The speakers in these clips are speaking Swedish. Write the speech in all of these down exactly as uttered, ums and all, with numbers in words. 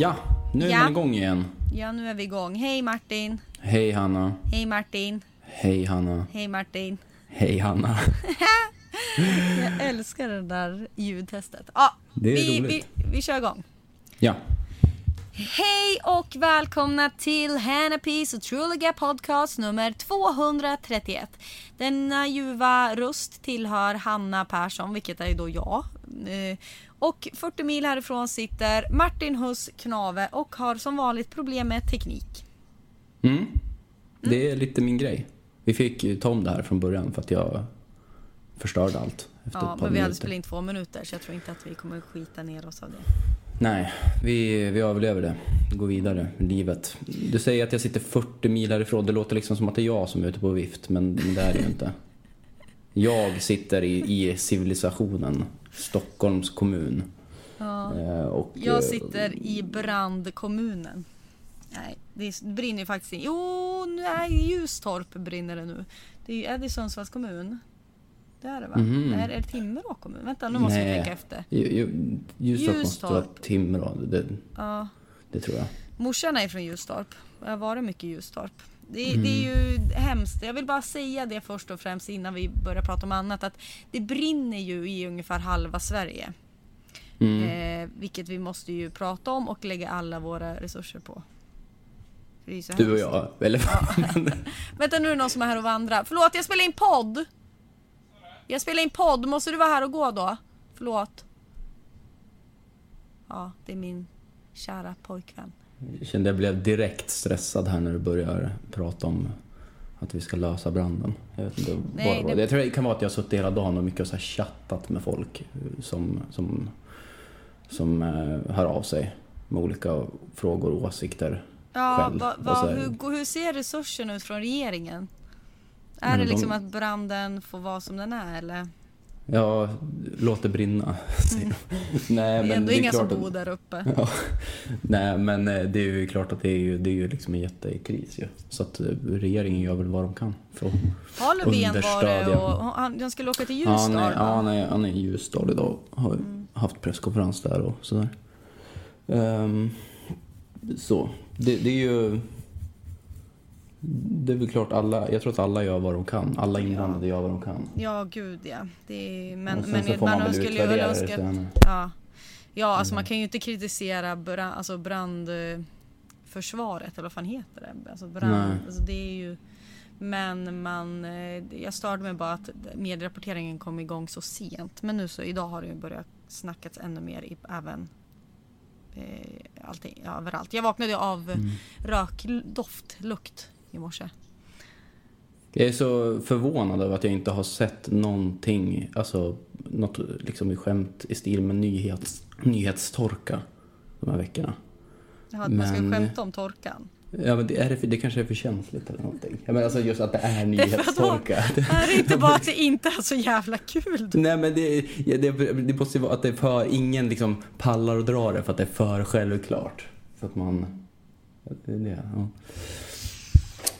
Ja, nu är ja. man igång igen. Ja, nu är vi igång. Hej Martin. Hej Hanna. Hej Martin. Hej Hanna. Hej Martin. Hej Hanna. Jag älskar det där ljudtestet. Ja, det är vi, roligt. Vi, vi kör igång. Ja. Hej och välkomna till Hanna Persson och Trulliga podcast nummer tvåhundratrettioett. Denna ljuva röst tillhör Hanna Persson, vilket är då jag. Och fyrtio mil härifrån sitter Martin hos Knave och har som vanligt problem med teknik. Mm, det är mm. lite min grej. Vi fick ju ta om det här från början för att jag förstörde allt. Efter ja, men vi hade spelat in två minuter så jag tror inte att vi kommer skita ner oss av det. Nej, vi, vi överlever det. Gå vidare i livet. Du säger att jag sitter fyrtio mil härifrån. Det låter liksom som att det är jag som är ute på vift. Men, men det är det ju inte. Jag sitter i, i civilisationen. Stockholms kommun. Ja. Eh, och, jag sitter i Brandkommunen. Nej, det brinner ju faktiskt inte. Jo, nej, Ljustorp brinner det nu. Det är ju Edisonsvalls kommun. Det är det va? Mm. Nej, är det Timrå kommun? Vänta, nu måste vi tänka efter. Ljustorp måste vara Timrå. Det, ja. det tror jag. Morsan är från Ljustorp. Jag har varit mycket i Ljustorp. Det, mm. det är ju hemskt. Jag vill bara säga det först och främst innan vi börjar prata om annat. Att det brinner ju i ungefär halva Sverige. Mm. Eh, vilket vi måste ju prata om och lägga alla våra resurser på. För det är så du och jag. Eller? Ja. Vänta nu, någon som är här och vandrar. Förlåt, jag spelar in podd. Jag spelar in podd. Måste du vara här och gå då? Förlåt. Ja, det är min kära pojkvän. Jag kände jag blev direkt stressad här när du börjar prata om att vi ska lösa branden. Jag vet inte. Nej, det... jag tror det kan vara att jag har suttit hela dagen och mycket och så här chattat med folk som, som, som hör av sig med olika frågor och åsikter. Ja, själv. Va, va, och så här... hur, hur ser resurserna ut från regeringen? Är det liksom de... att branden får vara som den är, eller? Ja, låt det brinna. Mm. Nej, men det är ändå det är inga som bor att... där uppe. Ja. Nej, men det är ju klart att det är ju, det är ju liksom en jättekris. Ja. Så att regeringen gör väl vad de kan för att understödja. Och han skulle åka till Ljusdal. Ja, ja, nej, han är i Ljusdal idag. Har mm. haft presskonferens där och sådär. Um, så, det, det är ju... Det är väl klart alla, jag tror att alla gör vad de kan. Alla inblandade gör vad de kan. Ja, gud ja. Det är, men men man, man, man skulle ju önska att, ja. Ja, alltså mm. man kan ju inte kritisera brand, alltså brandförsvaret eller vad fan heter det? Alltså brand, alltså det är ju, men man jag startade med bara att medierapporteringen kom igång så sent, men nu så idag har det ju börjat snackats ännu mer i, även eh, allting, ja, överallt. Jag vaknade av mm. rökdoft, lukt i morse. Jag är så förvånad över att jag inte har sett någonting, alltså något liksom skämt i stil med nyhets, nyhetstorka de här veckorna. Jaha, att men, man ska skämta om torkan. Ja, men det, är, det kanske är för känsligt eller någonting. Jag menar alltså just att det är nyhetstorka. Det är inte bara att det inte är så jävla kul. Då. Nej, men det, det, det, det måste ju vara att det är för, ingen liksom pallar och drar det för att det är för självklart. Så att man... Det, det, ja.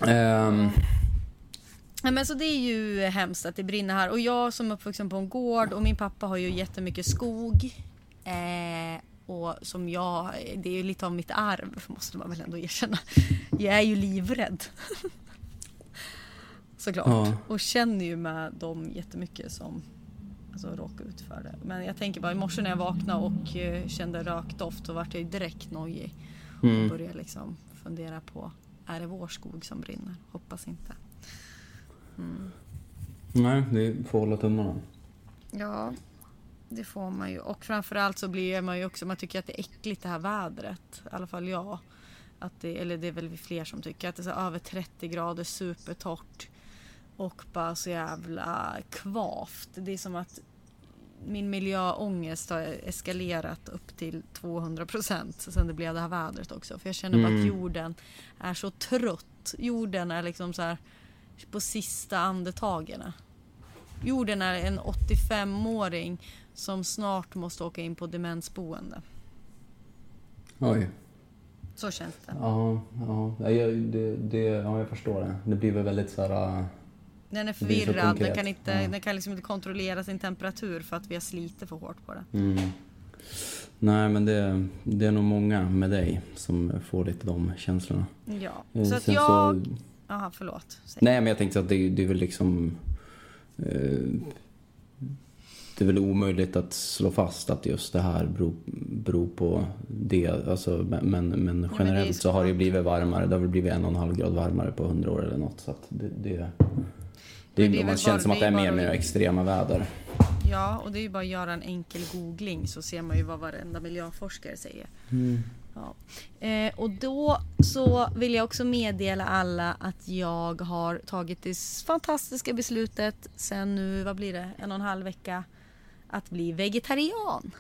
Um. Ja, men så det är ju hemskt att det brinner här. Och jag som är uppvuxen på en gård, och min pappa har ju jättemycket skog eh, och som jag, det är ju lite av mitt arv, måste man väl ändå erkänna. Jag är ju livrädd. Såklart. Ja. Och känner ju med dem jättemycket som alltså, råkar ut för det. Men jag tänker bara i morse när jag vaknade och eh, kände rökdoft, så vart jag ju direkt nojig mm. och började liksom fundera på, är det vår skog som brinner? Hoppas inte. Mm. Nej, det får hålla tummarna. Ja, det får man ju. Och framförallt så blir man ju också, man tycker att det är äckligt det här vädret. I alla fall jag. Att det, eller det är väl vi fler som tycker att det är så över trettio grader, supertorrt. Och bara så jävla kvavt. Det är som att min miljöångest har eskalerat upp till tvåhundra procent sen det blev det här vädret också. För jag känner mm. bara att jorden är så trött. Jorden är liksom så här på sista andetagen. Jorden är en åttiofemåring som snart måste åka in på demensboende. Oj. Så känns det. Ja, ja. Jag, det, det, ja, jag förstår det. Det blir väl väldigt så här... Den är förvirrad, den kan, inte, ja. den kan liksom inte kontrollera sin temperatur för att vi har slitit för hårt på det. Mm. Nej, men det, det är nog många med dig som får lite de känslorna. Ja, så att sen jag... Så... Jaha, förlåt. Säg. Nej, men jag tänkte att det, det är väl liksom... Eh, det är väl omöjligt att slå fast att just det här beror, beror på det. Alltså, men, men generellt, ja, men så har det ju blivit varmare. Det har väl blivit en och en halv grad varmare på hundra år eller något. Så att det... det, det, det man känns som att det är mer och mer extrema väder. Ja, och det är ju bara att göra en enkel googling så ser man ju vad varenda miljöforskare säger. Mm. Ja. Eh, och då så vill jag också meddela alla att jag har tagit det fantastiska beslutet sen nu, vad blir det, en och en halv vecka att bli vegetarian.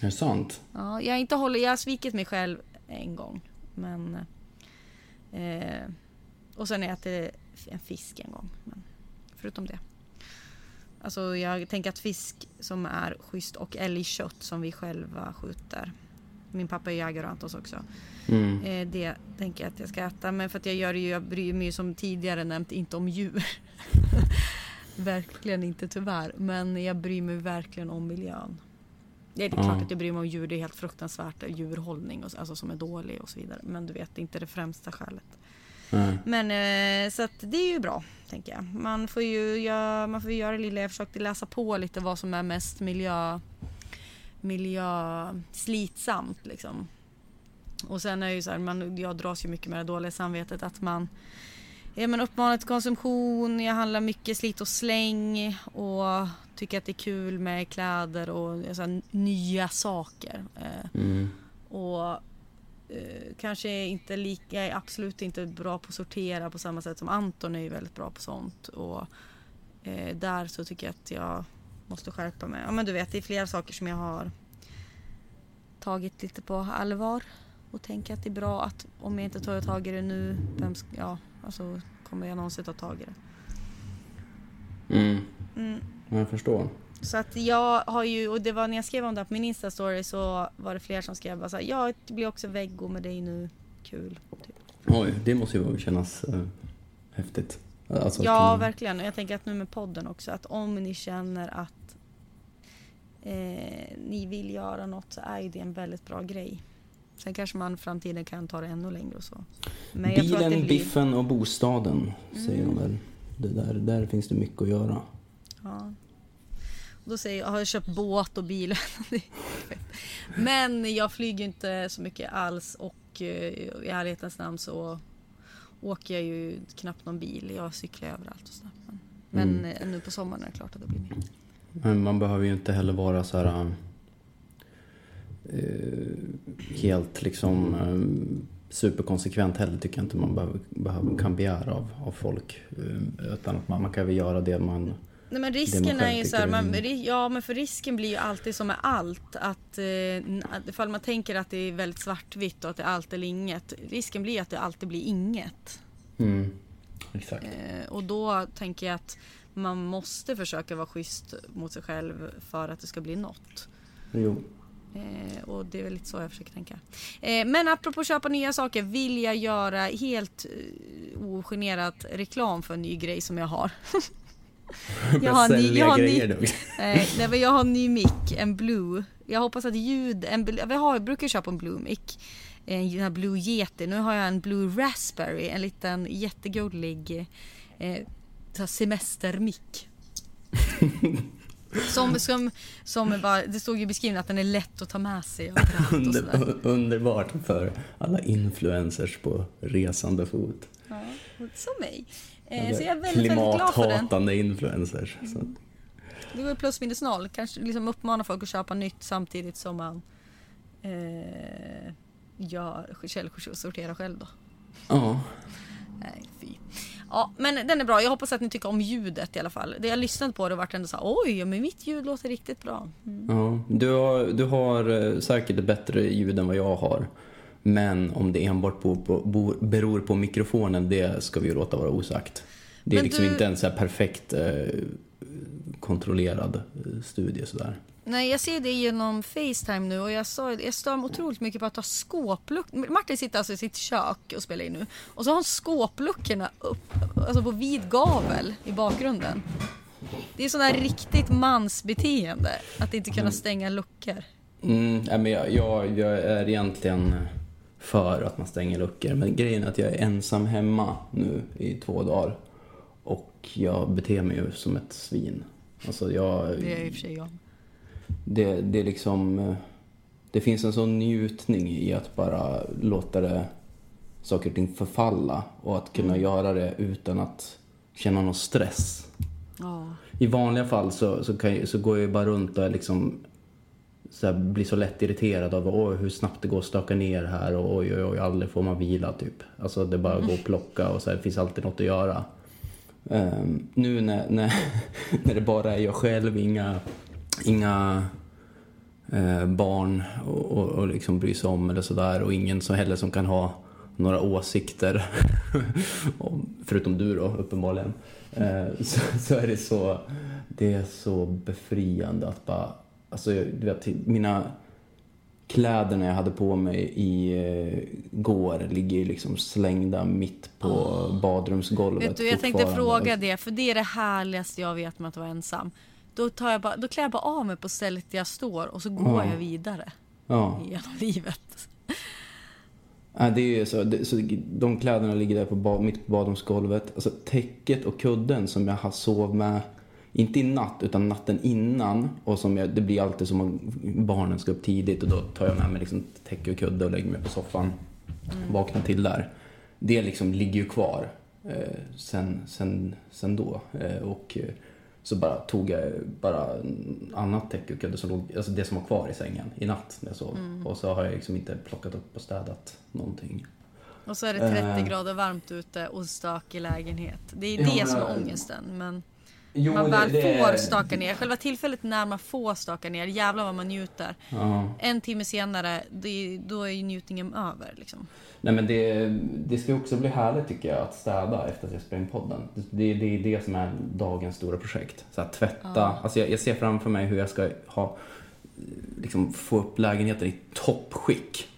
Är det sant? Ja, jag, inte håller, jag har svikit mig själv en gång. Men, eh, och sen är det en fisk en gång. Men förutom det. Alltså jag tänker att fisk som är schysst och älgkött som vi själva skjuter. Min pappa är jägare och Antos också. Mm. Eh, det tänker jag att jag ska äta. Men för att jag gör ju, jag bryr mig som tidigare nämnt inte om djur. Verkligen inte tyvärr. Men jag bryr mig verkligen om miljön. Det är klart mm. att jag bryr mig om djur. Det är helt fruktansvärt djurhållning och, alltså, som är dålig och så vidare. Men du vet, det är inte det främsta skälet. Mm. Men eh, så att det är ju bra, tänker jag. Man får ju göra, man får göra det lilla. Jag försökte läsa på lite vad som är mest miljö, miljöslitsamt liksom. Och sen är det ju så här, man, jag dras ju mycket med det dåliga samvetet att man, ja, man uppmanar till konsumtion. Jag handlar mycket slit och släng och tycker att det är kul med kläder och alltså, nya saker. Eh, mm. Och kanske inte lika, är absolut inte bra på att sortera på samma sätt som Anton är ju väldigt bra på sånt och eh, där så tycker jag att jag måste skärpa mig. Ja, men du vet, det är flera saker som jag har tagit lite på allvar och tänker att det är bra att om jag inte tar tag i det nu, vem ska, ja, alltså kommer jag någonsin ta tag i det. Mm. Mm. Jag förstår. Så att jag har ju, och det var när jag skrev om det på min Insta-story så var det fler som skrev bara så här, ja, det blir också veggo med dig nu, kul. Typ. Oj, det måste ju kännas äh, häftigt. Alltså, ja, kan... verkligen. Och jag tänker att nu med podden också, att om ni känner att eh, ni vill göra något så är det en väldigt bra grej. Sen kanske man i framtiden kan ta det ännu längre och så. Men jag Bilen, tror att det blir... biffen och bostaden, mm. säger de väl. Det där, där finns det mycket att göra. Ja. Då säger jag, jag har köpt båt och bil. Men jag flyger inte så mycket alls. Och i ärlighetens namn så åker jag ju knappt någon bil. Jag cyklar överallt och sådär. Men mm. nu på sommaren är det klart att det blir mer. Men man behöver ju inte heller vara så här eh, helt liksom eh, superkonsekvent heller, tycker jag inte man behöver, behöver, kan begära av, av folk. Eh, utan att man, man kan väl göra det man... Nej, men risken är ju så här, man, ja, men för risken blir ju alltid som med allt att, att ifall man tänker att det är väldigt svartvitt och att det är allt eller inget, risken blir att det alltid blir inget. Mm. Exakt. Eh, och då tänker jag att man måste försöka vara schysst mot sig själv för att det ska bli något. Jo. Eh, och det är väl lite så jag försöker tänka. Eh, men apropå köpa nya saker vill jag göra helt eh, ogenerat reklam för en ny grej som jag har. Jag har, ny, jag, har ny, eh, nej, jag har en ny mic, en blue. Jag hoppas att ljud en, jag, har, jag brukar köpa en blue mic, en, en blue yeti. Nu har jag en blue raspberry, en liten jättegullig eh, semestermic. Som, som, som bara, det stod ju beskrivet att den är lätt att ta med sig och Under, Underbart för alla influencers på resande fot. Ja, som mig. Så jag är väldigt, klimathatande väldigt influencers. Mm. Det går plus minus noll. Kanske liksom uppmanar folk att köpa nytt samtidigt som man eh, gör källsorterar själv då. Oh. Nej, fy. Ja. Men den är bra. Jag hoppas att ni tycker om ljudet i alla fall. Det jag lyssnat på det vart ändå så här, oj, men mitt ljud låter riktigt bra. Mm. Ja, du har, du har säkert ett bättre ljud än vad jag har. Men om det enbart på, på, bo, beror på mikrofonen, det ska vi ju låta vara osagt. Det är men liksom du... inte en så här perfekt eh, kontrollerad studie sådär. Nej, jag ser det genom FaceTime nu och jag, sa, jag stör mig otroligt mycket på att ha skåpluckorna. Martin sitter alltså i sitt kök och spelar in nu. Och så har han skåpluckorna upp, alltså på vid gavel i bakgrunden. Det är sådär riktigt mansbeteende att inte kunna stänga luckor. Mm, nej, men jag, jag, jag är egentligen för att man stänger luckor. Men grejen är att jag är ensam hemma nu i två dagar. Och jag beter mig ju som ett svin. Alltså jag, det är i och för sig jag. Det, det är liksom... Det finns en sån njutning i att bara låta det, saker och ting förfalla. Och att kunna mm. göra det utan att känna någon stress. Oh. I vanliga fall så, så, kan jag, så går jag ju bara runt och liksom... Så här, blir så lätt irriterad av åh, hur snabbt det går att stöka ner här. Och oj, oj, oj, aldrig får man vila typ. Alltså det bara går att plocka och så här, det finns alltid något att göra. Um, nu när, när, när det bara är jag själv, inga, inga eh, barn och, och, och liksom bryr sig om eller sådär. Och ingen som heller som kan ha några åsikter. Förutom du då, uppenbarligen. Uh, så, så är det så, det är så befriande att bara... Alltså, du vet, mina kläderna jag hade på mig i går ligger liksom slängda mitt på oh. badrumsgolvet. Vet du, jag tänkte fråga det, för det är det härligaste jag vet med att vara ensam. Då, tar jag bara, då klär jag bara av mig på stället jag står och så går oh. jag vidare oh. genom livet. Ja, det är ju så, det, så de kläderna ligger där på ba, mitt på badrumsgolvet. Alltså, täcket och kudden som jag har sov med. Inte i natt utan natten innan. Och som jag, det blir alltid som om barnen ska upp tidigt. Och då tar jag med mig liksom täcke och kudde och lägger mig på soffan. Mm. Vaknar till där. Det liksom ligger ju kvar eh, sen, sen, sen då. Eh, och eh, så bara tog jag bara annat täcke och kudde som låg, alltså det som var kvar i sängen i natt när jag sov. Mm. Och så har jag liksom inte plockat upp och städat någonting. Och så är det trettio eh. grader varmt ute och stökig lägenhet. Det är det ja, som är ångesten, men... Jo, man väl det, det får staka ner. Själva tillfället när man får staka ner, jävlar vad man njuter. Uh-huh. En timme senare, det, då är ju njutningen över. Liksom. Nej, men det, det ska också bli härligt tycker jag att städa efter att jag spelar in podden. Det, det är det som är dagens stora projekt. Så att tvätta. Uh-huh. Alltså jag, jag ser framför mig hur jag ska ha, liksom, få upp lägenheten i toppskick.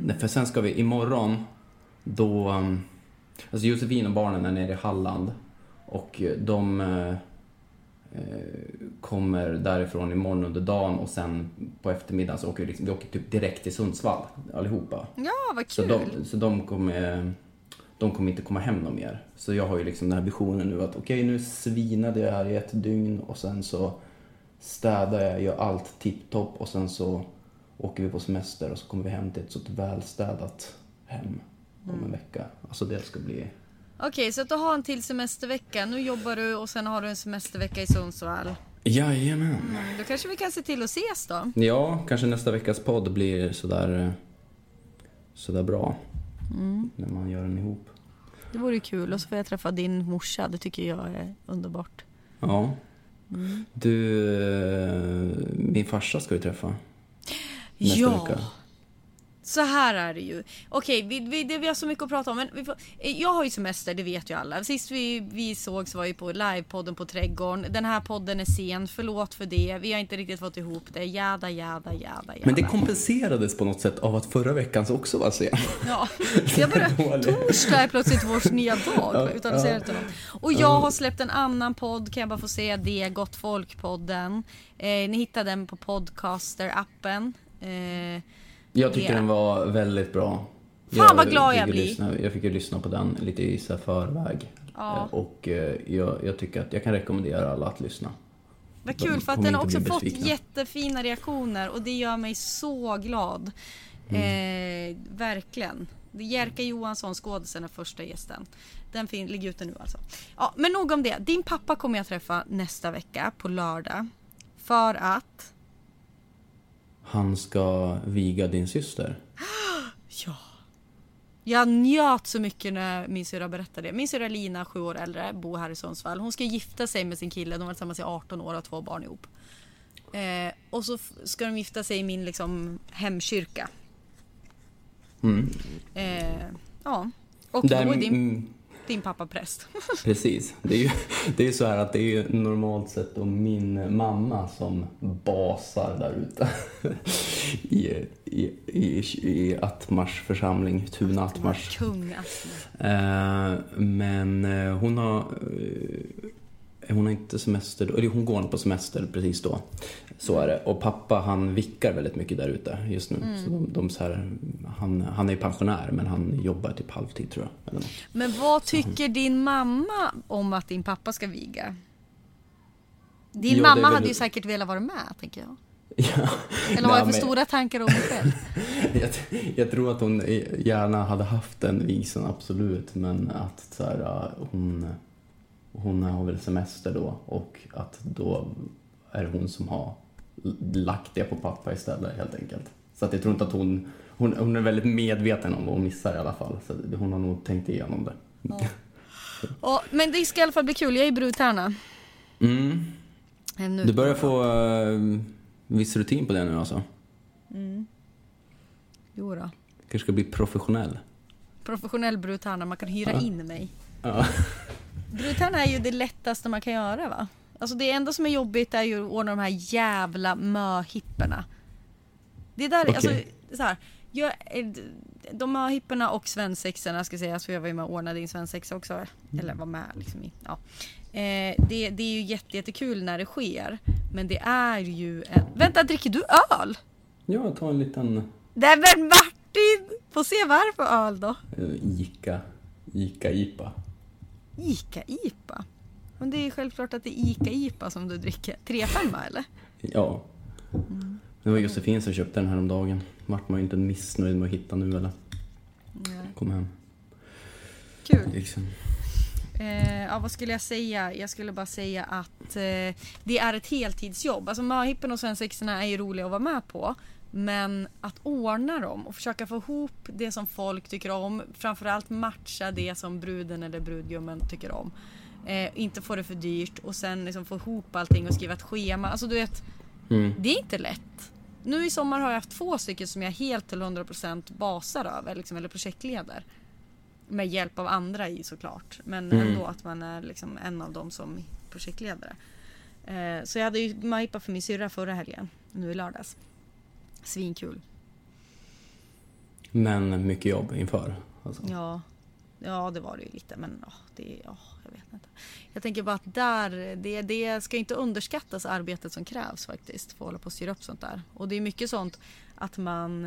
Mm. För sen ska vi imorgon, då... Alltså Josefin och barnen är nere i Halland. Och de... kommer därifrån imorgon under dagen och sen på eftermiddagen så åker vi, liksom, vi åker typ direkt till Sundsvall allihopa. Ja, vad kul! Så de, så de, kommer, de kommer inte komma hem någon mer. Så jag har ju liksom den här visionen nu att okej, nu svinade jag här i ett dygn och sen så städar jag, gör allt tipptopp och sen så åker vi på semester och så kommer vi hem till ett sånt välstädat hem om mm. en vecka. Alltså det ska bli... Okej, så att du har en till semestervecka. Nu jobbar du och sen har du en semestervecka i Sundsvall. Jajamän. Mm, då kanske vi kan se till att ses då. Ja, kanske nästa veckas podd blir sådär, sådär bra. Mm. När man gör den ihop. Det vore kul. Och så får jag träffa din morsa. Det tycker jag är underbart. Ja. Mm. Du, min farsa ska vi träffa nästa ja. vecka. Så här är det ju. Okej, vi, vi, det, vi har så mycket att prata om. Men vi får, jag har ju semester, det vet ju alla. Sist vi, vi sågs var ju på livepodden på Trädgården. Den här podden är sen, förlåt för det. Vi har inte riktigt fått ihop det. Jäda, jäda, jäda, jäda. Men det kompenserades på något sätt av att förra veckans också var sen. Ja, jag började, torsdag är plötsligt vår nya dag. Utan att säga det till något. Och jag har släppt en annan podd, kan jag bara få säga det. Gott folk-podden. Eh, ni hittar den på podcaster-appen. Eh... Jag tycker yeah. den var väldigt bra. Fan jag vad glad jag blir. Lyssna, jag fick ju lyssna på den lite i så förväg. Ja. Och jag, jag tycker att jag kan rekommendera alla att lyssna. Vad kul, för att den har också fått jättefina reaktioner. Och det gör mig så glad. Mm. Eh, verkligen. Det är Jerka Johansson, skådespelaren, första gästen. Den fin- ligger ute nu alltså. Ja, men nog om det. Din pappa kommer jag träffa nästa vecka på lördag. För att... han ska viga din syster. Ja. Jag njöt så mycket när min syra berättade det. Min syra Lina, sju år äldre, bor här i Sundsvall. Hon ska gifta sig med sin kille. De var tillsammans i arton år och har två barn ihop. Eh, och så ska de gifta sig i min liksom, hemkyrka. Mm. Eh, ja. Och då är din, din pappa präst. Precis. Det är ju det är så här att det är ju normalt sett då min mamma som basar där ute. I, i, i, i Attmars församling, Tuna Attmars. Kung Attmars. Eh, men hon har Hon har inte semester då, eller hon går på semester precis då. Så är det. Och pappa, han vickar väldigt mycket där ute just nu. Mm. Så de, de så här, han, han är ju pensionär, men han jobbar typ halvtid tror jag. Eller men vad tycker han... din mamma om att din pappa ska viga? Din jo, mamma väldigt... hade ju säkert velat vara med, tänker jag. Ja. Eller har jag för men... stora tankar om mig själv? jag, jag tror att hon gärna hade haft den vigseln, absolut. Men att så här, hon... Hon har väl semester då, och att då är hon som har lagt det på pappa istället helt enkelt. Så att jag tror inte att hon, hon, hon är väldigt medveten om vad hon missar i alla fall. Så hon har nog tänkt igenom det. Ja. Ja, men det ska i alla fall bli kul, jag är brudtärna. Mm. Du börjar få uh, viss rutin på det nu alltså. Mm. Jo då. Kanske ska bli professionell. Professionell brudtärna, man kan hyra ja. in mig. Ja. Brudtärna är ju det lättaste man kan göra, va? Alltså det enda som är jobbigt är ju att ordna de här jävla möhipporna. Det där, okay. Alltså så här, jag, de möhipporna och svensexerna ska sägas, för jag var ju med och ordnade in svensexa också. Mm. Eller var med liksom i, ja. Eh, det, det är ju jätte, jättekul när det sker. Men det är ju en... Vänta, dricker du öl? Ja, ta en liten... Nej men Martin! Får se varför öl då? Ica, Ica, Ipa. Ica-ipa. Men det är ju självklart att det är Ica-ipa som du dricker. Trefärma, eller? Ja. Mm. Det var Josefin som köpte den här om dagen. Vart man ju inte missnöjd med att hitta nu, eller? Nej. Kom hem. Kul. Liksom. Eh, ja, vad skulle jag säga? Jag skulle bara säga att eh, det är ett heltidsjobb. Alltså möhippen och svensexerna är ju roliga att vara med på. Men att ordna dem och försöka få ihop det som folk tycker om, framförallt matcha det som bruden eller brudgummen tycker om, eh, inte få det för dyrt, och sen liksom få ihop allting och skriva ett schema, alltså du vet, mm. det är inte lätt. Nu i sommar har jag haft två stycken som jag helt till hundra procent basar över liksom, eller projektleder med hjälp av andra i såklart, men mm. ändå att man är liksom en av dem som projektledare. eh, så jag hade ju majpa för min syrra förra helgen, nu i lördags. Svinkul. Men mycket jobb inför. Alltså. Ja. Ja, det var det ju lite. Men åh, det, åh, jag vet inte. Jag tänker bara att där, det, det ska inte underskattas arbetet som krävs faktiskt. För att hålla på och styra upp sånt där. Och det är mycket sånt att man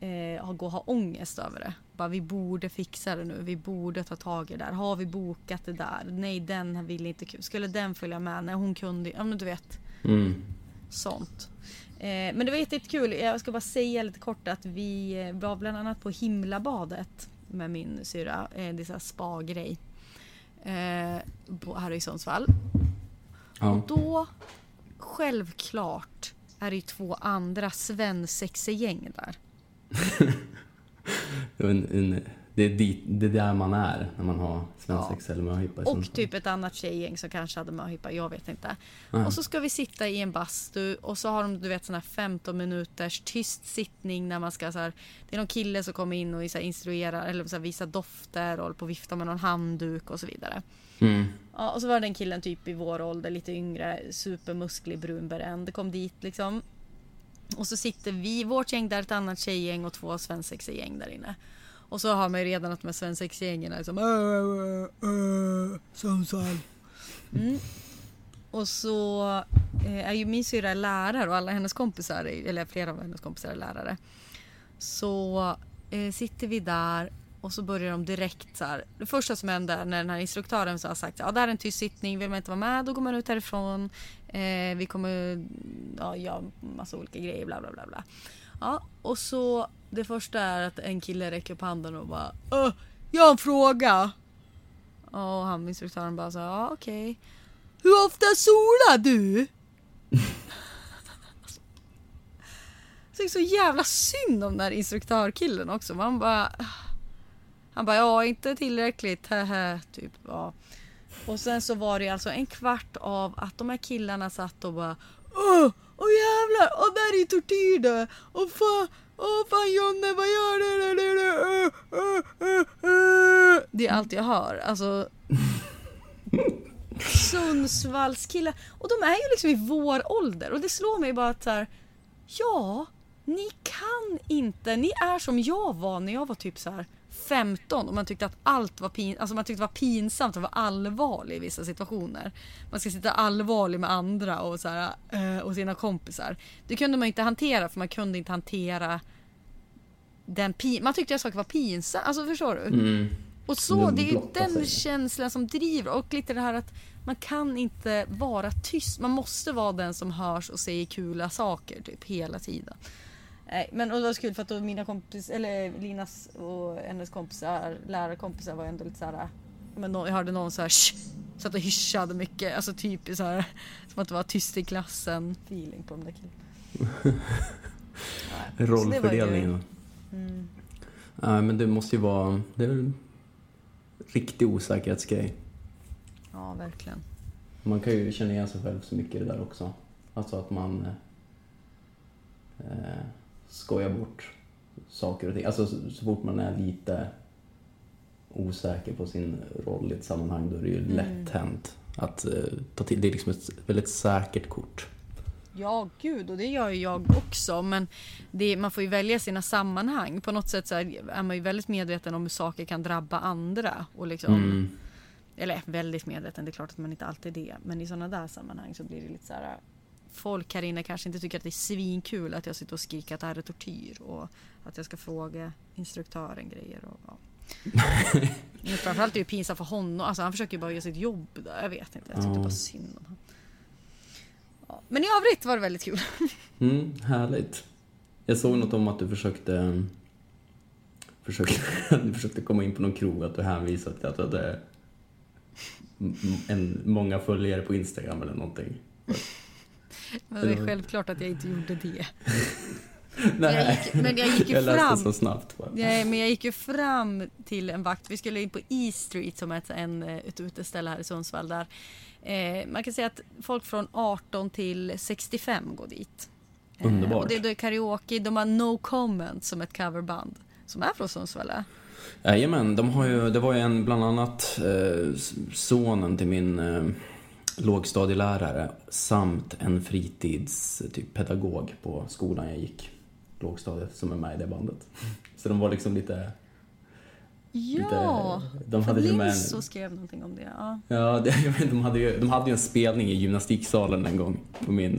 eh, går och har ångest över det. Bara, vi borde fixa det nu. Vi borde ta tag i det där. Har vi bokat det där? Nej, den vill inte. Skulle den följa med? Nej, hon kunde. Ja, men du vet. Mm. Sånt. Men det var jättekul. Jag ska bara säga lite kort att vi var bland annat på Himlabadet med min syra. Det är så här spa-grej på Harrysonsvall. Ja. Och då, självklart, är det ju två andra svensexegäng där. det, en, en, det, är dit, det är där man är när man har svensex ja. eller möhippa. Och typ ett annat tjejgäng som kanske hade möhippa, jag vet inte. Mm. Och så ska vi sitta i en bastu, och så har de, du vet, såna här femton minuters tyst sittning när man ska så här, det är någon kille som kommer in och så här, instruerar eller så här, visar dofter och håller på och vifta med någon handduk och så vidare. Mm. Ja, och så var den killen typ i vår ålder, lite yngre, supermusklig, brunbränd. Det kom dit liksom. Och så sitter vi, vårt gäng där, ett annat tjejgäng och två svensexegäng där inne. Och så har man ju redan att med svensexgängerna liksom Sundsvall. Mm. Och så är ju min syra lärare och alla hennes kompisar, eller flera av hennes kompisar är lärare. Så eh, sitter vi där och så börjar de direkt så här. Det första som händer när den här instruktören så har sagt ja, det här är en tyst sittning, vill man inte vara med då går man ut härifrån. Eh, vi kommer ja, ja, massa olika grejer, bla bla bla bla. Ja, och så det första är att en kille räcker upp handen och bara Åh, jag har en fråga. Och han, instruktören bara så ja, okej. Okay. Hur ofta solar du? Så det är så jävla synd om den där instruktörkillen också. Man bara, han bara, ja, inte tillräckligt. typ, ja. Och sen så var det alltså en kvart av att de här killarna satt och bara Åh, åh jävlar, åh det här är ju tortyr då. Åh fan. Åh fan Jonne, vad gör du? Det är allt jag hör. Alltså Sundsvallskillar. Och de är ju liksom i vår ålder. Och det slår mig bara att så här, ja, ni kan inte, ni är som jag var när jag var typ så här femton och man tyckte att allt var pin, alltså man tyckte det var pinsamt att vara allvarlig i vissa situationer. Man ska sitta allvarlig med andra och så här, och sina kompisar. Det kunde man inte hantera för man kunde inte hantera den pin, man tyckte att saker var pinsamt, alltså förstår du? Mm. Och så det är ju den känslan som driver och lite det här att man kan inte vara tyst. Man måste vara den som hörs och säger kula saker typ hela tiden. Nej, men och det var kul för att då mina kompis eller Linas och hennes kompisar, lärarkompisar var ändå lite så här, men någon, jag hörde någon så här så att hyschade mycket, alltså typ så här som att det var tyst i klassen feeling på de där killarna. Rollfördelningen. Mm. Ja, men det måste ju vara det är väl riktig osäkerhetsgrej. Ja, verkligen. Man kan ju känna igen sig själv så mycket i det där också. Alltså att man eh, skojar bort saker och ting. Alltså så, så fort man är lite osäker på sin roll i ett sammanhang då är det ju mm. lätt hänt att eh, ta till. Det är liksom ett väldigt säkert kort. Ja, gud, och det gör ju jag också, men det, man får ju välja sina sammanhang. På något sätt så här, är man ju väldigt medveten om hur saker kan drabba andra. Och liksom, mm. Eller väldigt medveten, det är klart att man inte alltid är det. Men i sådana där sammanhang så blir det lite så här, folk här inne kanske inte tycker att det är svinkul att jag sitter och skriker att det här är tortyr. Och att jag ska fråga instruktören grejer. Och, ja. Men framförallt är det pinsamt för honom. Alltså, han försöker ju bara göra sitt jobb där. Jag vet inte, jag tycker mm. bara synd om honom. Men i övrigt var det väldigt kul. Mm, härligt. Jag såg något om att du försökte försökte, du försökte komma in på någon krog, att du hänvisade till att du hade en, många följare på Instagram eller någonting. Men det är självklart att jag inte gjorde det. Nej, jag gick, men jag gick ju jag fram så snabbt. Nej, men jag gick ju fram till en vakt. Vi skulle in på E Street som är ett, en, ett uteställe här i Sundsvall där eh, man kan säga att folk från arton till sextiofem går dit. Underbart. Eh, och det är då karaoke, de har No Comment som ett coverband som är från Sundsvall. Jajamän, de har ju det var ju en bland annat eh, sonen till min eh, lågstadielärare samt en fritids typ pedagog på skolan jag gick lågstadiet som är med i det bandet. Så de var liksom lite ja, lite, de hade ju med så skrev någonting om det. Ja, ja det, de hade ju de hade ju en spelning i gymnastiksalen en gång på min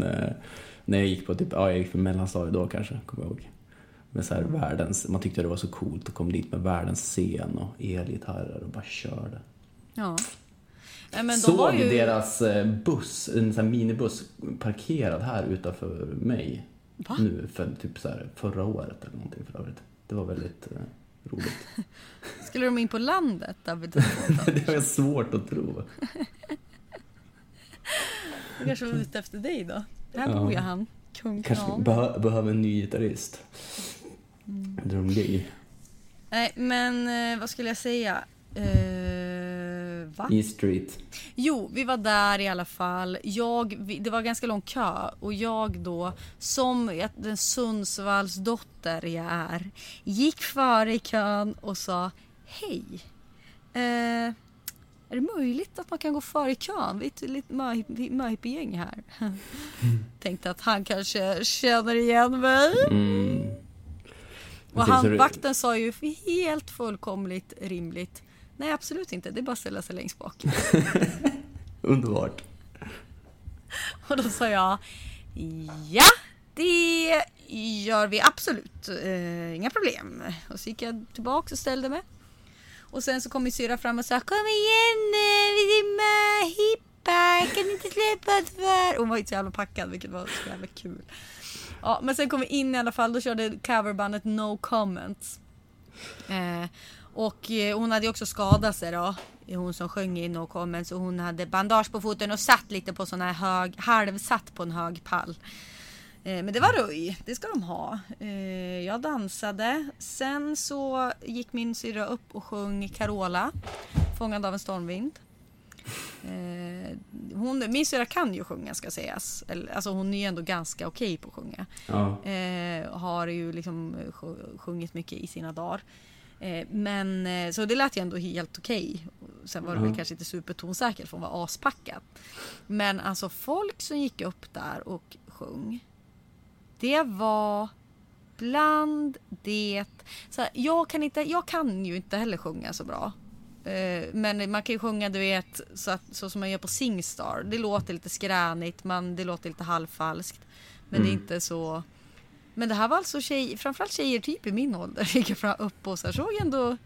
när jag gick på typ ja, jag gick på mellanstadiet då kanske kommer jag ihåg. Men så här världens man tyckte det var så coolt att komma dit med världens scen och elgitarrer och bara körde. Ja. Men såg de ju deras buss, en sån här minibuss parkerad här utanför mig. Va? Nu för typ så här förra året eller någonting för övrigt. Det var väldigt eh, roligt. Skulle de in på landet? David? Det var svårt att tro. Jag kanske var ute efter dig då. Här bor jag han. Kung kanske beh- behöver en ny gitarrist. Mm. Drömgrej. Nej, men vad skulle jag säga? Uh, va? E Street. Jo, vi var där i alla fall. Jag, vi, det var ganska lång kö och jag då, som den Sundsvalls dotter jag är, gick före i kön och sa hej. Uh, är det möjligt att man kan gå före i kön? Vi är ett litet möjpegäng här. Tänkte att han kanske känner igen mig. Mm. Och han, vakten sa ju helt fullkomligt rimligt. Nej, absolut inte. Det är bara att ställa sig längst bak. Underbart. Och då sa jag, ja, det gör vi absolut. Eh, inga problem. Och så gick jag tillbaka och ställde mig. Och sen så kom min syra fram och sa, kom igen, vi är med hippa. Kan inte släppa tvär. Hon var inte så jävla packad, vilket var så jävla kul. Ja, men sen kom vi in i alla fall. Då körde coverbandet No Comments. Eh... Och hon hade också skadat sig då. Hon som sjöng i No Comments. Och hon hade bandage på foten och satt lite på sån här hög, halvsatt på en hög pall. Men det var röj. Det ska de ha. Jag dansade. Sen så gick min syrra upp och sjöng Carola. Fångad av en stormvind. Hon, min syrra kan ju sjunga ska sägas. Alltså hon är ju ändå ganska okej på att sjunga. Ja. Har ju liksom sjungit mycket i sina dagar. Men så det lät ju ändå helt okej. Sen var det väl kanske inte supertonsäkert för hon var aspackad. Men alltså folk som gick upp där och sjöng, det var bland det så här, jag kan inte jag kan ju inte heller sjunga så bra. Men man kan ju sjunga, du vet, så, att, så som man gör på Singstar. Det låter lite skränigt, men det låter lite halvfalskt. Men mm. det är inte så... Men det här var alltså tjej, framförallt tjejer typ i min ålder. Gick jag fram upp och så här, såg ändå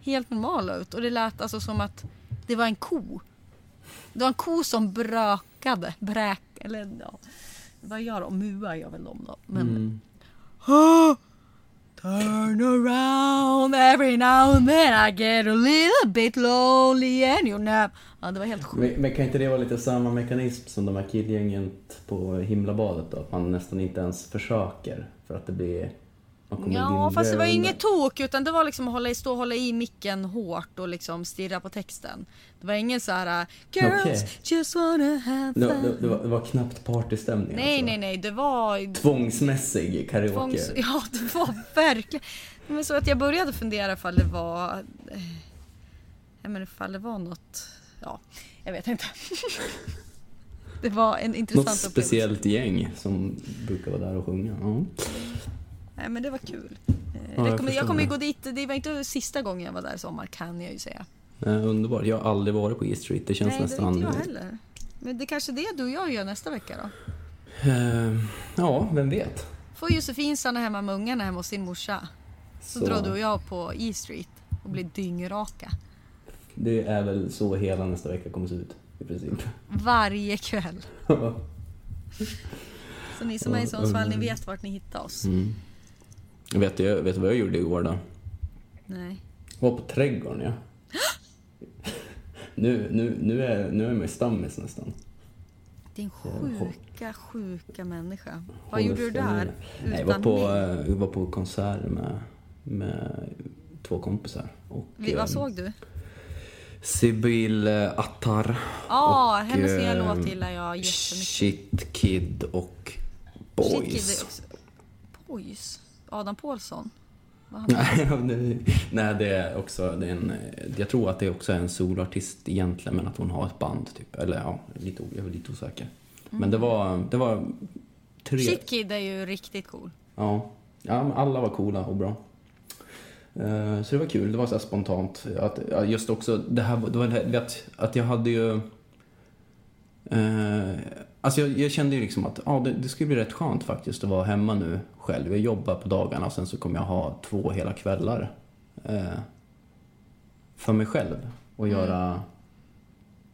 helt normal ut. Och det lät alltså som att det var en ko. Det var en ko som brakade. Bräk, eller ja. Vad gör de? Muar jag väl om då. Men... Mm. Oh! Turn around every now and then I get a little bit lonely and you know. Ja, det var helt sjukt. Men, men kan inte det vara lite samma mekanism som de här killgängen på Himlabadet då? Att man nästan inte ens försöker för att det blir... Ja, fast det var ju inget tok, utan det var liksom att hålla i, stå och hålla i micken hårt och liksom stirra på texten. Det var ingen så här girls okay. just wanna have fun. Det, det, det, var, det var knappt partystämning. Nej, alltså. nej, nej. Det var... Tvångsmässig karaoke. Tvångs, ja, det var verkligen... Men så att jag började fundera ifall det var... Jag menar, ifall det var något... Ja, jag vet inte. Det var en intressant upplevelse. Något speciellt gäng som brukar vara där och sjunga. Ja. Nej, men det var kul. Ja, jag, kommer, jag kommer ju gå dit. Det var inte sista gången jag var där i sommar, kan jag ju säga. Nej, underbart. Jag har aldrig varit på E Street. Det känns Nej, nästan... Nej, det vet jag heller. Men det är kanske det du och jag gör nästa vecka då? Uh, ja, vem vet. Får Josefin stanna hemma med ungarna hemma hos sin morsa. Så, så drar du och jag på E Street och blir dyngraka. Det är väl så hela nästa vecka kommer se ut i princip. Varje kväll. Så ni som är i Sundsvall, ni vet vart ni hittar oss. Mm. Jag vet, jag vet vad jag gjorde igår då? Nej. Jag var på Trädgården, ja. nu, nu, nu är, nu är jag med stammis nästan. Din sjuka, sjuka människa. Vad gjorde du där? Nej, jag var på, jag var på konsert med, med två kompisar. Och, Vi, vad äm, såg du? Sebil Attar. Ja, oh, hennes nya låt gillar jag jättemycket. Shit Kid och Boys. Shit Kid Boys. Adam Pålsson. Nej, nej, det är också det är en, jag tror att det också är en solartist egentligen, men att hon har ett band typ, eller ja, lite jag är lite osäker. Mm. Men det var det var tre Shit Kid är ju riktigt cool. Ja. Ja, men alla var coola och bra. Uh, så det var kul, det var så här spontant att just också det här det var vet att jag hade ju uh, Alltså jag, jag kände ju liksom att ja, det, det skulle bli rätt skönt faktiskt att vara hemma nu själv. Jag jobbar på dagarna och sen så kommer jag ha två hela kvällar eh, för mig själv. Och mm. göra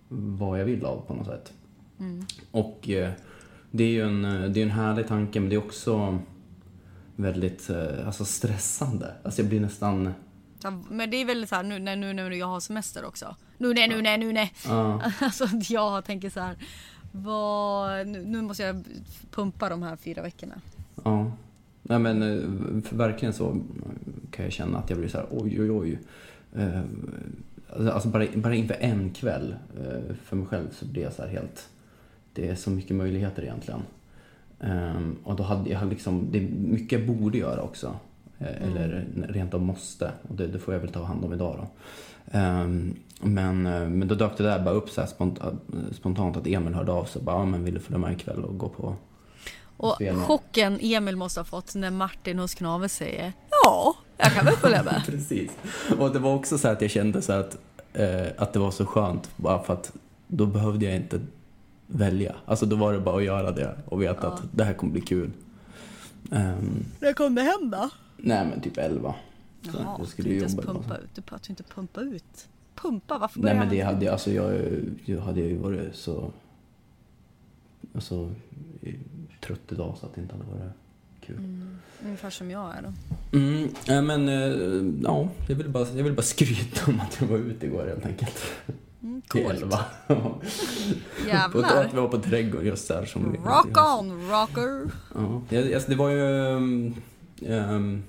vad jag vill av på något sätt. Mm. Och eh, det är ju en, det är en härlig tanke, men det är också väldigt eh, alltså stressande. Alltså jag blir nästan... Men det är väl så här, nu när nu, nu jag har semester också. Nu nej, nu nej, nu nej. Ja. Alltså jag tänker så här... Vad, nu, nu måste jag pumpa de här fyra veckorna. Ja, nej men verkligen så kan jag känna att jag blir så här, oj oj oj. Alltså bara, bara inför en kväll för mig själv så blir jag så här helt, det är så mycket möjligheter egentligen. Och då hade jag liksom, det är mycket jag borde göra också. Mm. Eller rent av måste, och det, det får jag väl ta hand om idag då. Um, men, men då dök det där bara upp så här spontant, spontant att Emil hörde av sig bara, ah, men vill du följa med ikväll och gå på och spela? Chocken Emil måste ha fått när Martin hos Knave säger ja, jag kan väl följa med. Precis, och det var också så här att jag kände så här att, eh, att det var så skönt bara för att då behövde jag inte välja, alltså då var det bara att göra det och veta ja. Att det här kommer bli kul. um, Det kommer hända. Nej men typ elva. Jaha, jag skulle du inte jobba pumpa ut. Du pratar ju inte pumpa ut. Pumpa, varför börjar Nej men det jag hade jag, alltså jag, jag hade ju varit så alltså, trött idag så att det inte hade varit kul. Mm. Ungefär som jag är då. Mm, äh, men äh, ja, jag ville bara, jag ville bara skryta om att jag var ute igår helt enkelt. Mm, coolt. Jävlar. Och att vi var på Trädgården just där. Som rock vi, on, rocker. Ja, det, alltså, det var ju... Um, um,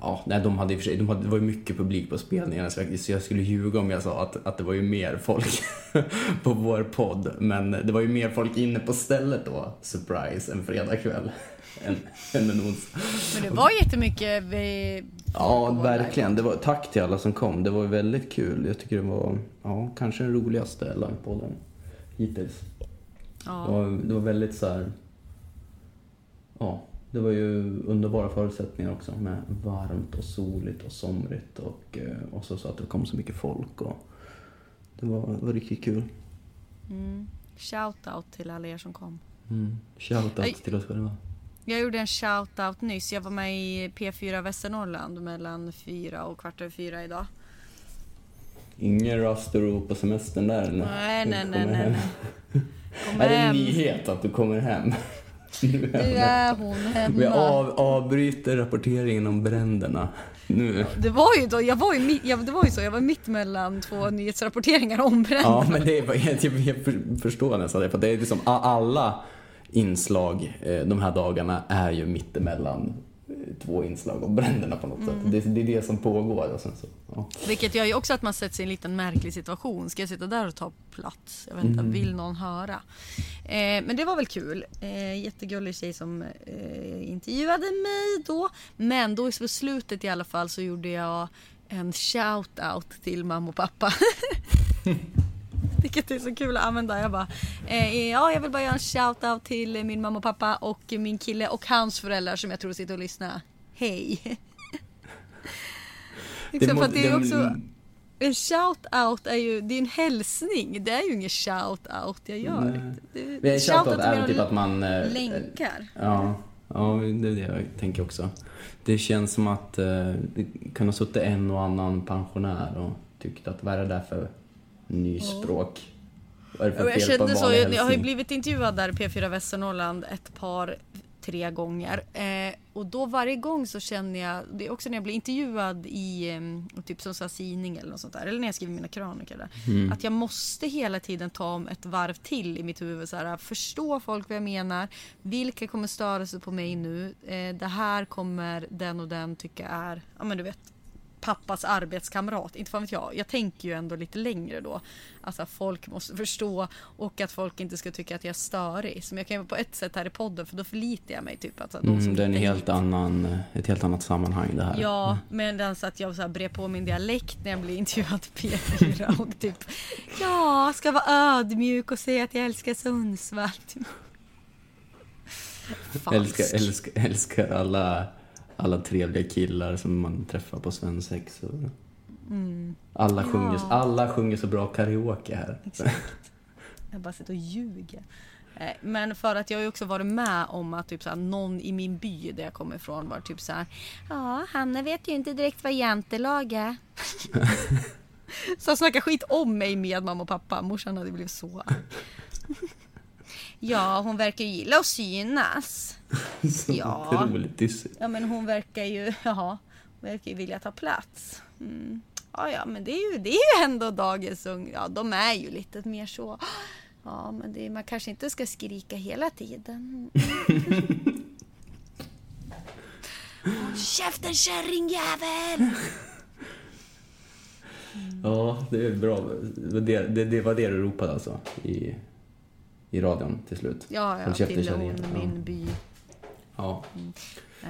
Ja, nej, de hade, de hade, det var ju mycket publik på spelningarna så jag skulle ljuga om jag sa att, att det var ju mer folk på vår podd. Men det var ju mer folk inne på stället då, surprise, en fredagkväll än, än en onsdag. Men det var jättemycket... Vi... Ja, verkligen. Det var, tack till alla som kom. Det var väldigt kul. Jag tycker det var ja, kanske den roligaste livepodden hittills. Ja. Det var, det var väldigt så här... Ja, Det var ju underbara förutsättningar också, med varmt och soligt och somrigt, och, och så, så att det kom så mycket folk, och det var, var riktigt kul. Mm. Shoutout till alla er som kom. Mm. Shoutout jag, till oss själva. Jag gjorde en shoutout nyss. Jag var med i P fyra Västernorrland mellan fyra och kvart över fyra idag. Ingen raster på semestern där. Nej, nej, nej, nej. Är det en nyhet att du kommer hem? Nu är hon hemma. Vi av, avbryter rapporteringen om bränderna nu. Det var ju då, jag var ju, jag, det var ju så, jag var mitt mellan två nyhetsrapporteringar om bränderna. Ja, men det är, jag, jag förstår nästan det, för det är liksom alla inslag de här dagarna är ju mitt emellan två inslag om bränderna på något mm. sätt. Det, det är det som pågår. Och sen så, ja. Vilket gör ju också att man sätts i en liten märklig situation. Ska jag sitta där och ta plats? Jag vet inte, mm. vill någon höra? Eh, men det var väl kul. Eh, jättegullig tjej som eh, intervjuade mig då. Men då i slutet i alla fall så gjorde jag en shout-out till mamma och pappa. Vilket är så kul att använda. Jag bara, eh, ja, jag vill bara göra en shoutout till min mamma och pappa och min kille och hans föräldrar som jag tror sitter och lyssnar. Hej! Det, må, det är också, en shoutout är ju, det är en hälsning. Det är ju ingen shoutout jag gör. Det, en shoutout är, är typ att man länkar. Ja, ja, det är det jag tänker också. Det känns som att eh, det kan ha suttit en och annan pensionär och tyckt att vad är det där för nyspråk. Oh. Jag kände så, jag, jag har ju blivit intervjuad där P fyra Västernorrland ett par tre gånger eh, och då varje gång så känner jag det är också när jag blir intervjuad i eh, typ som så sidning eller något sånt där, eller när jag skriver mina krönikor där, mm. att jag måste hela tiden ta om ett varv till i mitt huvud så här, förstå folk vad jag menar, vilka kommer störa sig på mig nu, eh, det här kommer den och den tycka är, ja men du vet, pappas arbetskamrat, inte fan vet jag. Jag tänker ju ändå lite längre då. Alltså folk måste förstå och att folk inte ska tycka att jag är störig. Som jag kan vara på ett sätt här i podden, för då förlitar jag mig typ. Alltså, mm, det är en helt annan, ett helt annat sammanhang det här. Ja, mm. men den så att jag så här brer på min dialekt när jag blir intervjuad på P fyra och typ, ja, ska vara ödmjuk och säga att jag älskar Sundsvall. Älskar, älskar, älskar alla... alla trevliga killar som man träffar på svensexor. Mm. Alla sjunger, ja. alla sjunger så bra karaoke här. Exakt. Jag bara sitter och ljuger. Men för att jag ju också varit med om att typ så här, någon i min by där jag kommer ifrån var typ så här, ja, Hanna vet ju inte direkt vad jantelag är. Så han snackade skit om mig med mamma och pappa. Morsan hade blivit så. Ja, hon verkar ju gilla att synas. Så ja. Ja, men hon verkar ju, ja, hon verkar ju vilja ta plats. Mm. Ja, ja, men det är ju, det är ju ändå dagens unga. Ja, de är ju lite mer så. Ja, men det, man kanske inte ska skrika hela tiden. Käften, kärringjävel! Mm. Ja, det är bra. Det, det, det var det du ropade alltså i... i radion till slut. Ja, ja, till hon, min by. Ja. Mm.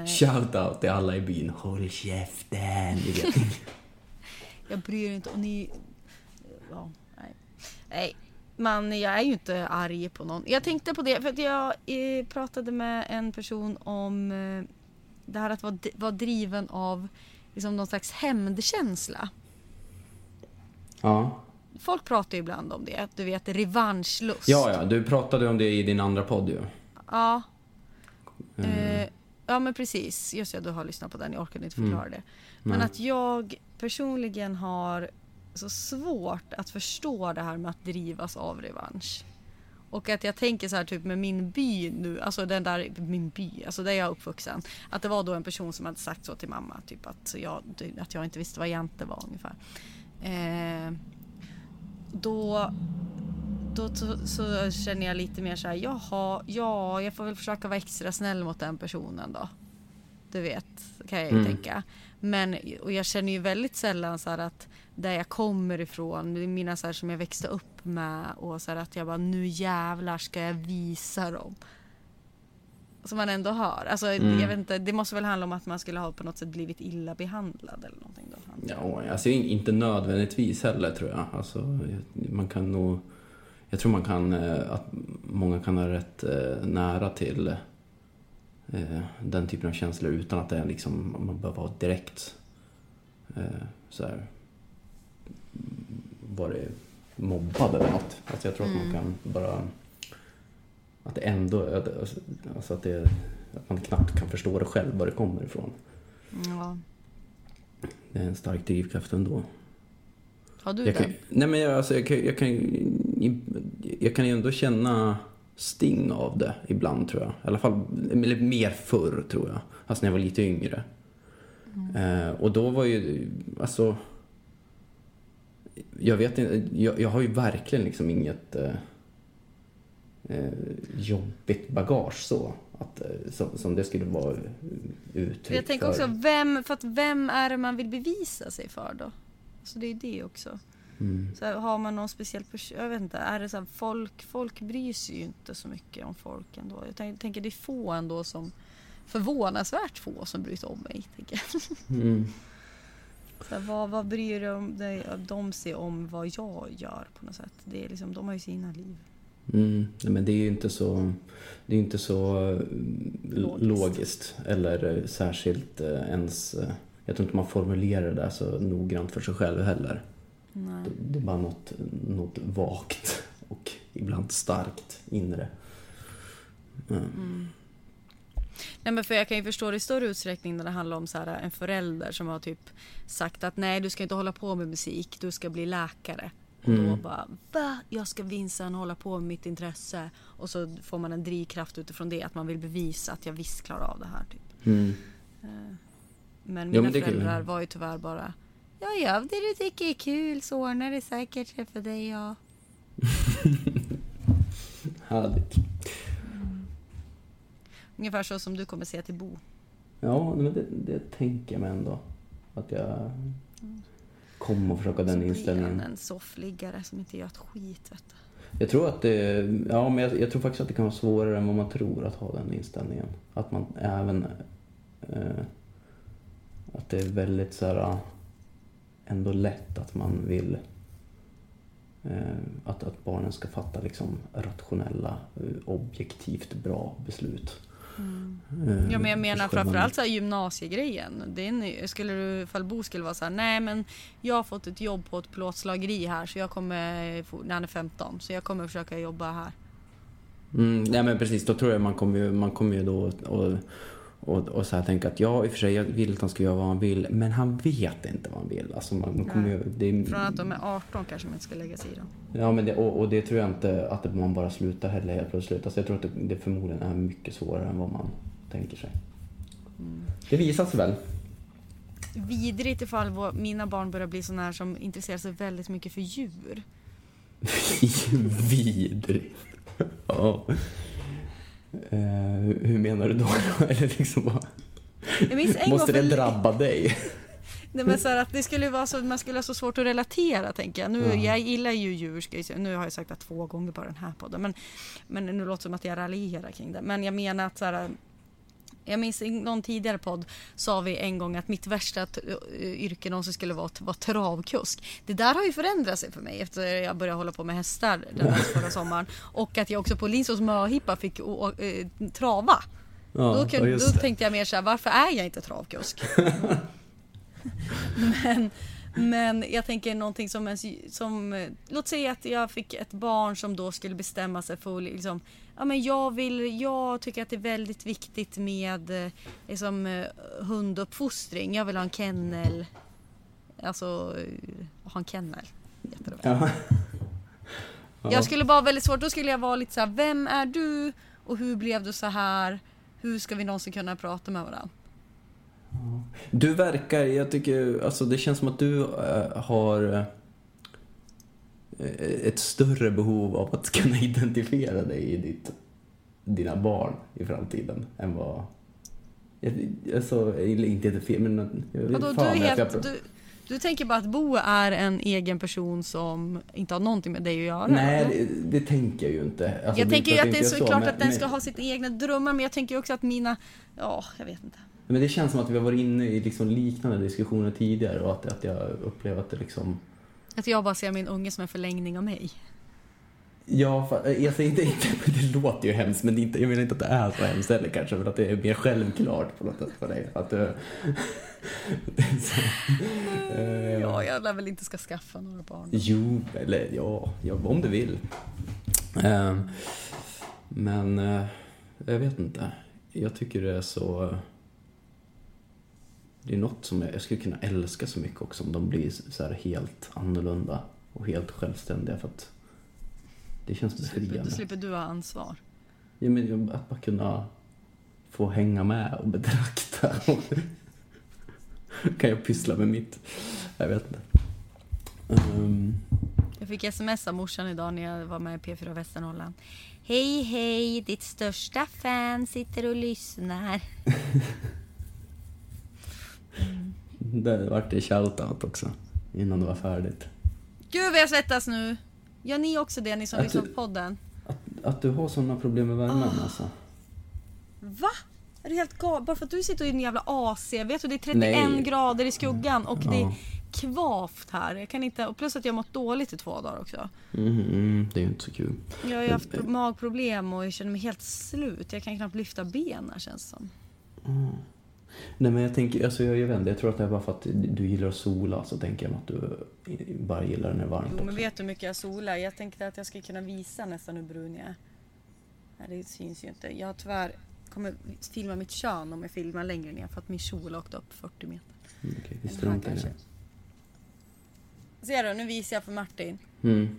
Shout out till alla i byn. Håll käften. Jag bryr inte och ni... Ja, nej. Nej, man, jag är ju inte arg på någon. Jag tänkte på det för att jag eh, pratade med en person om eh, det här att vara, vara driven av liksom någon slags hämndkänsla. Ja. Folk pratar ju ibland om det. Du vet, revanschlust. Ja, ja, du pratade om det i din andra podd ju. Ja. Mm. Eh, ja, men precis. Just det, du har lyssnat på den. Jag orkade inte förklara mm. det. Men Nej. Att jag personligen har så svårt att förstå det här med att drivas av revansch. Och att jag tänker så här typ med min by nu. Alltså den där, min by. Alltså där jag är uppvuxen. Att det var då en person som hade sagt så till mamma. Typ att jag, att jag inte visste vad jante var ungefär. Eh... Då, då så, så känner jag lite mer så här, jaha, ja, jag får väl försöka vara extra snäll mot den personen då. Du vet, kan jag ju mm. tänka. Men, och jag känner ju väldigt sällan så här att där jag kommer ifrån, mina så här som jag växte upp med och så här att jag bara, nu jävlar ska jag visa dem. Som man ändå hör. Alltså, mm. jag vet inte, det måste väl handla om att man skulle ha på något sätt blivit illa behandlad eller någonting då. Ja, alltså inte nödvändigtvis heller tror jag. Alltså, man kan nog, jag tror man kan, att många kan ha rätt nära till eh, den typen av känslor utan att det är liksom, man behöver vara direkt eh, så här, var det mobbad eller något. Alltså jag tror mm. att man kan bara, att det ändå, alltså att, det, att man knappt kan förstå det själv var det kommer ifrån. Ja. Det är en stark drivkraft ändå. Har du jag kan, nej men jag, alltså jag kan, jag kan jag kan ju ändå känna sting av det ibland tror jag. I alla fall eller mer förr tror jag. Alltså när jag var lite yngre. Mm. Eh, och då var ju alltså jag vet inte, jag, jag har ju verkligen liksom inget eh, eh, jobbigt bagage så att som, som det skulle vara uttryck. Jag tänker för. Också vem för att vem är det man vill bevisa sig för då? Så det är det också. Mm. Så här, har man någon speciell person, jag vet inte, är det så här, folk folk bryr sig ju inte så mycket om folk ändå. Jag tänker, tänker det är få ändå som förvånansvärt få som bryr sig om mig tänker jag. Mm. Så här, vad, vad bryr de, de, de sig om vad jag gör på något sätt? Det är liksom, de har ju sina liv. Mm. Nej, men det är ju inte så, det är inte så logiskt, logiskt eller särskilt eh, ens eh, jag tror inte man formulerar det så noggrant för sig själv heller. Nej. Det, det är bara något, något vagt och ibland starkt inre. Mm. Mm. Nej, men för jag kan ju förstå det i större utsträckning när det handlar om så här, en förälder som har typ sagt att nej, du ska inte hålla på med musik, du ska bli läkare. Och mm. då bara, va? Jag ska vinsa och hålla på med mitt intresse. Och så får man en drivkraft utifrån det, att man vill bevisa att jag visst klarar av det här. Typ. Mm. Uh. Men mina ja, men föräldrar var ju tyvärr bara ja, ja, det du tycker är kul så ordnar det säkert för dig, ja. Härligt. Mm. Ungefär så som du kommer se till Bo. Ja, men det, det tänker jag mig ändå. Att jag mm. kommer och försöka den inställningen. Så blir han en soffliggare som inte gör ett skit, vet du. Jag tror att det, ja, men jag, jag tror faktiskt att det kan vara svårare än vad man tror att ha den inställningen. Att man även... Eh, att det är väldigt så här, ändå lätt att man vill eh, att, att barnen ska fatta liksom rationella, objektivt bra beslut. Mm. Eh, ja, men jag menar framförallt så här gymnasiegrejen. Det är ny, skulle du, fall Bo skulle vara så här, nej men jag har fått ett jobb på ett plåtslageri här så jag kommer, när han är femton, så jag kommer försöka jobba här. Mm, nej men precis, då tror jag man kommer ju, man kommer ju då och Och, och så här tänka att ja, i och för sig jag vill att han ska göra vad han vill, men han vet inte vad han vill. Alltså man, man kommer ju, det är... Från att de är arton kanske man inte ska lägga sig i dem. Ja, men det, och, och det tror jag inte att man bara slutar heller helt plötsligt. Alltså jag tror att det, det förmodligen är mycket svårare än vad man tänker sig. Mm. Det visar sig väl. Vidrigt ifall vår, mina barn börjar bli sådana här som intresserar sig väldigt mycket för djur. Vidrigt. Ja. Uh, hur menar du då? Eller liksom bara... Måste det drabba dig? Nej, men så här att det skulle vara så, man skulle ha så svårt att relatera tänker jag. Nu, uh-huh. Jag gillar ju djur, ska jag säga. Nu har jag sagt att två gånger på den här podden. Men, men nu låter det som att jag raljerar kring det. Men jag menar att så här, jag minns i någon tidigare podd sa vi en gång att mitt värsta yrke någonsin skulle vara att vara travkusk. Det där har ju förändrat sig för mig efter jag började hålla på med hästar den här förra sommaren. Och att jag också på Linsås möhippa fick å- äh, trava. Ja, då, kunde, då tänkte jag mer så här, varför är jag inte travkusk? men, men jag tänker någonting som, ens, som... Låt säga att jag fick ett barn som då skulle bestämma sig för... Liksom, ja, men jag, vill, jag tycker att det är väldigt viktigt med liksom, hunduppfostring. Jag vill ha en kennel. Alltså, ha en kennel. Ja. Ja. Jag skulle bara väldigt svårt. Då skulle jag vara lite så här, vem är du? Och hur blev du så här? Hur ska vi någonsin kunna prata med varandra? Du verkar, jag tycker, alltså det känns som att du äh, har... ett större behov av att kunna identifiera dig i ditt, dina barn i framtiden än vad alltså, inte identifiera men vadå, du, helt, jag... du, du tänker bara att Bo är en egen person som inte har någonting med dig att göra. Nej, det, det tänker jag ju inte alltså, jag det, tänker ju att det är så, så klart men, att den men... ska ha sitt egna drömmar, men jag tänker också att mina ja, jag vet inte. Men det känns som att vi har varit inne i liksom liknande diskussioner tidigare och att, att jag upplevt att det liksom att jag bara ser min unge som en förlängning av mig. Ja, jag säger inte, inte det låter ju hemskt, men det inte, jag menar inte att det är så hemskt heller kanske, men att det är mer självklart på något sätt för dig. Att, uh, så, uh, ja, jag lär väl inte ska skaffa några barn. Jo, eller ja, ja om du vill. Uh, men uh, jag vet inte. Jag tycker det är så... Det är något som jag, jag skulle kunna älska så mycket också om de blir så här helt annorlunda och helt självständiga, för att det känns befriande. Då slipper du ha ansvar. Ja, men att bara kunna få hänga med och betrakta. Kan jag pyssla med mitt? Jag vet inte. Um. Jag fick sms av morsan idag när jag var med i P fyra Västernorrland. Hej, hej, ditt största fan sitter och lyssnar. Mm. Det vart det shoutout också innan det var färdigt. Gud, vi har svettas nu. Ja, ni också det, ni som lyssnar på podden. Att, att du har sådana problem med värmen, oh. Alltså. Va? Är du helt galet? Bara för att du sitter i en jävla A C. Vet du, det är trettioen Nej. Grader i skuggan och ja. Det är kvavt här. Jag kan inte... Och plus att jag har mått dåligt i två dagar också. Mm, det är ju inte så kul. Jag har ju haft mm. magproblem och jag känner mig helt slut. Jag kan knappt lyfta ben här, känns som. Mm. Nej, men jag tänker... Alltså, jag, jag, vänder. Jag tror att det är bara för att du gillar att sola, så tänker jag att du bara gillar när det är varmt. Jo, men också. Vet du hur mycket jag solar? Jag tänkte att jag skulle kunna visa nästan hur brun jag är. Nej, det syns ju inte. Jag har tyvärr... kommer filma mitt kön om jag filmar längre ner, för att min kjol åkte upp fyrtio meter. Okej, okay, vi struntar i det. Ser du, nu visar jag för Martin. Mm.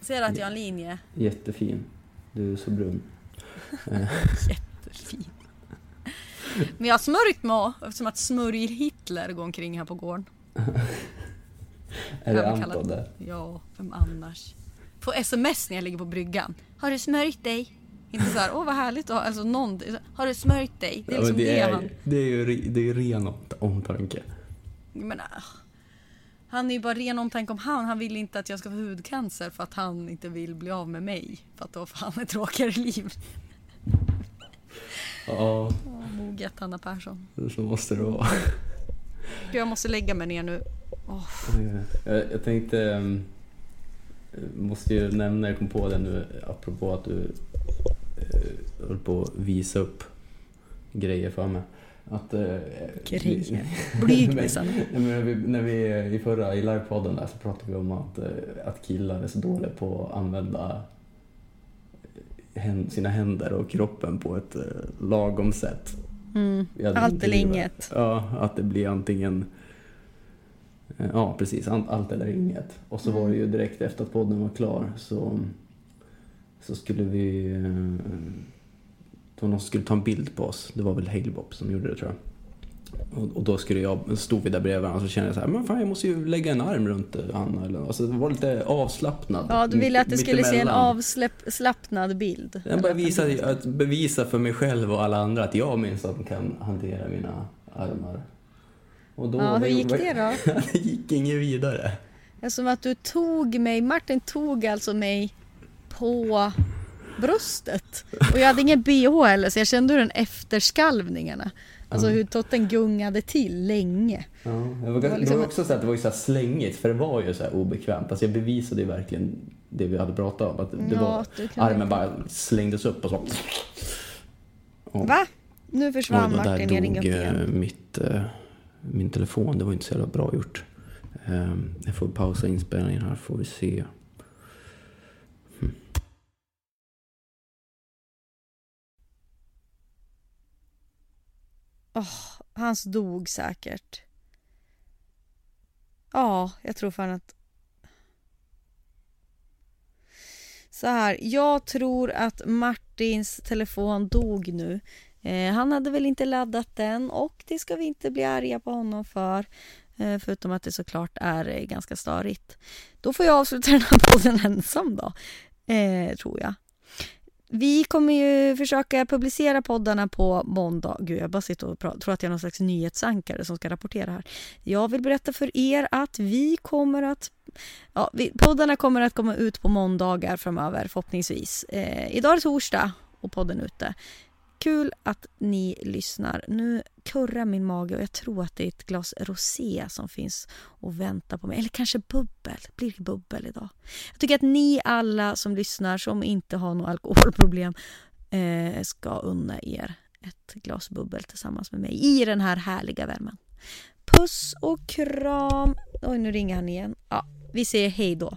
Ser du att jag har en linje? Jättefin. Du är så brun. Jättefin. Men jag har smörjt mig, eftersom att smörjer Hitler går omkring här på gården. Är det Anton där? Ja, vem annars? På sms när jag ligger på bryggan. Har du smörjt dig? Inte så här, åh vad härligt då, alltså någon, har du smörjt dig? Det är, liksom ja, det är, han... det är ju det är ren omtanke. Men, äh, han är ju bara ren omtanke om han, han vill inte att jag ska få hudcancer för att han inte vill bli av med mig. För att då får han ett tråkigare liv. Ja. Moget Hanna Persson. Så måste det vara. Jag måste lägga mig ner nu. Oh. Jag, jag tänkte, um, måste ju nämna, jag kom på det nu, apropå att du... Jag håller på att visa upp grejer för mig. Att, eh, grejer? Blyg med sann. När vi i förra, i livepodden där, så pratade vi om att, att killar är så dåliga på att använda sina händer och kroppen på ett lagom sätt. Mm. Allt eller inget. Ja, att det blir antingen... Ja, precis. Allt eller inget. Och så var det ju direkt efter att podden var klar så... Så skulle vi... Då någon skulle ta en bild på oss. Det var väl Hale-bop som gjorde det, tror jag. Och, och då skulle jag... Stod vi där bredvid varandra, så kände jag så här... Men fan, jag måste ju lägga en arm runt Hanna. Alltså, det var lite avslappnad. Ja, du ville att du skulle se en avslappnad bild. Jag bara visa, att bevisa för mig själv och alla andra att jag minst att kan hantera mina armar. Och då, ja, hur gick det då? Det gick inget vidare. Som att du tog mig... Martin tog alltså mig... på bröstet. Och jag hade ingen B H heller, så jag kände hur den efterskalvningarna. Alltså mm. hur totten gungade till länge. Ja, det var, det var, liksom... det var också så att det var ju så här slängigt, för det var ju så här obekvämt. Alltså jag bevisade ju verkligen det vi hade pratat om. Att det ja, var, armen bara slängdes upp och så. Och, va? Nu försvann ja, Martin. Där dog jag mitt, min telefon. Det var inte så jävla bra gjort. Jag får pausa inspelningen här, får vi se. Oh, hans dog säkert. Ja, jag tror fan att... Så här, jag tror att Martins telefon dog nu. Eh, han hade väl inte laddat den, och det ska vi inte bli arga på honom för. Eh, förutom att det såklart är eh, ganska störigt. Då får jag avsluta den här podden ensam då. Eh, tror jag. Vi kommer ju försöka publicera poddarna på måndag. Gud, jag bara sitter och pratar, tror att jag är någon slags nyhetsankare som ska rapportera här. Jag vill berätta för er att vi kommer att... Ja, vi, poddarna kommer att komma ut på måndagar framöver, förhoppningsvis. Eh, idag är torsdag och podden ute. kul att ni lyssnar. Nu kurrar min mage och jag tror att det är ett glas rosé som finns och väntar på mig. Eller kanske bubbel. Blir det bubbel idag? Jag tycker att ni alla som lyssnar som inte har något alkoholproblem eh, ska unna er ett glas bubbel tillsammans med mig i den här härliga värmen. Puss och kram. Oj, nu ringer han igen. Ja, vi säger hej då.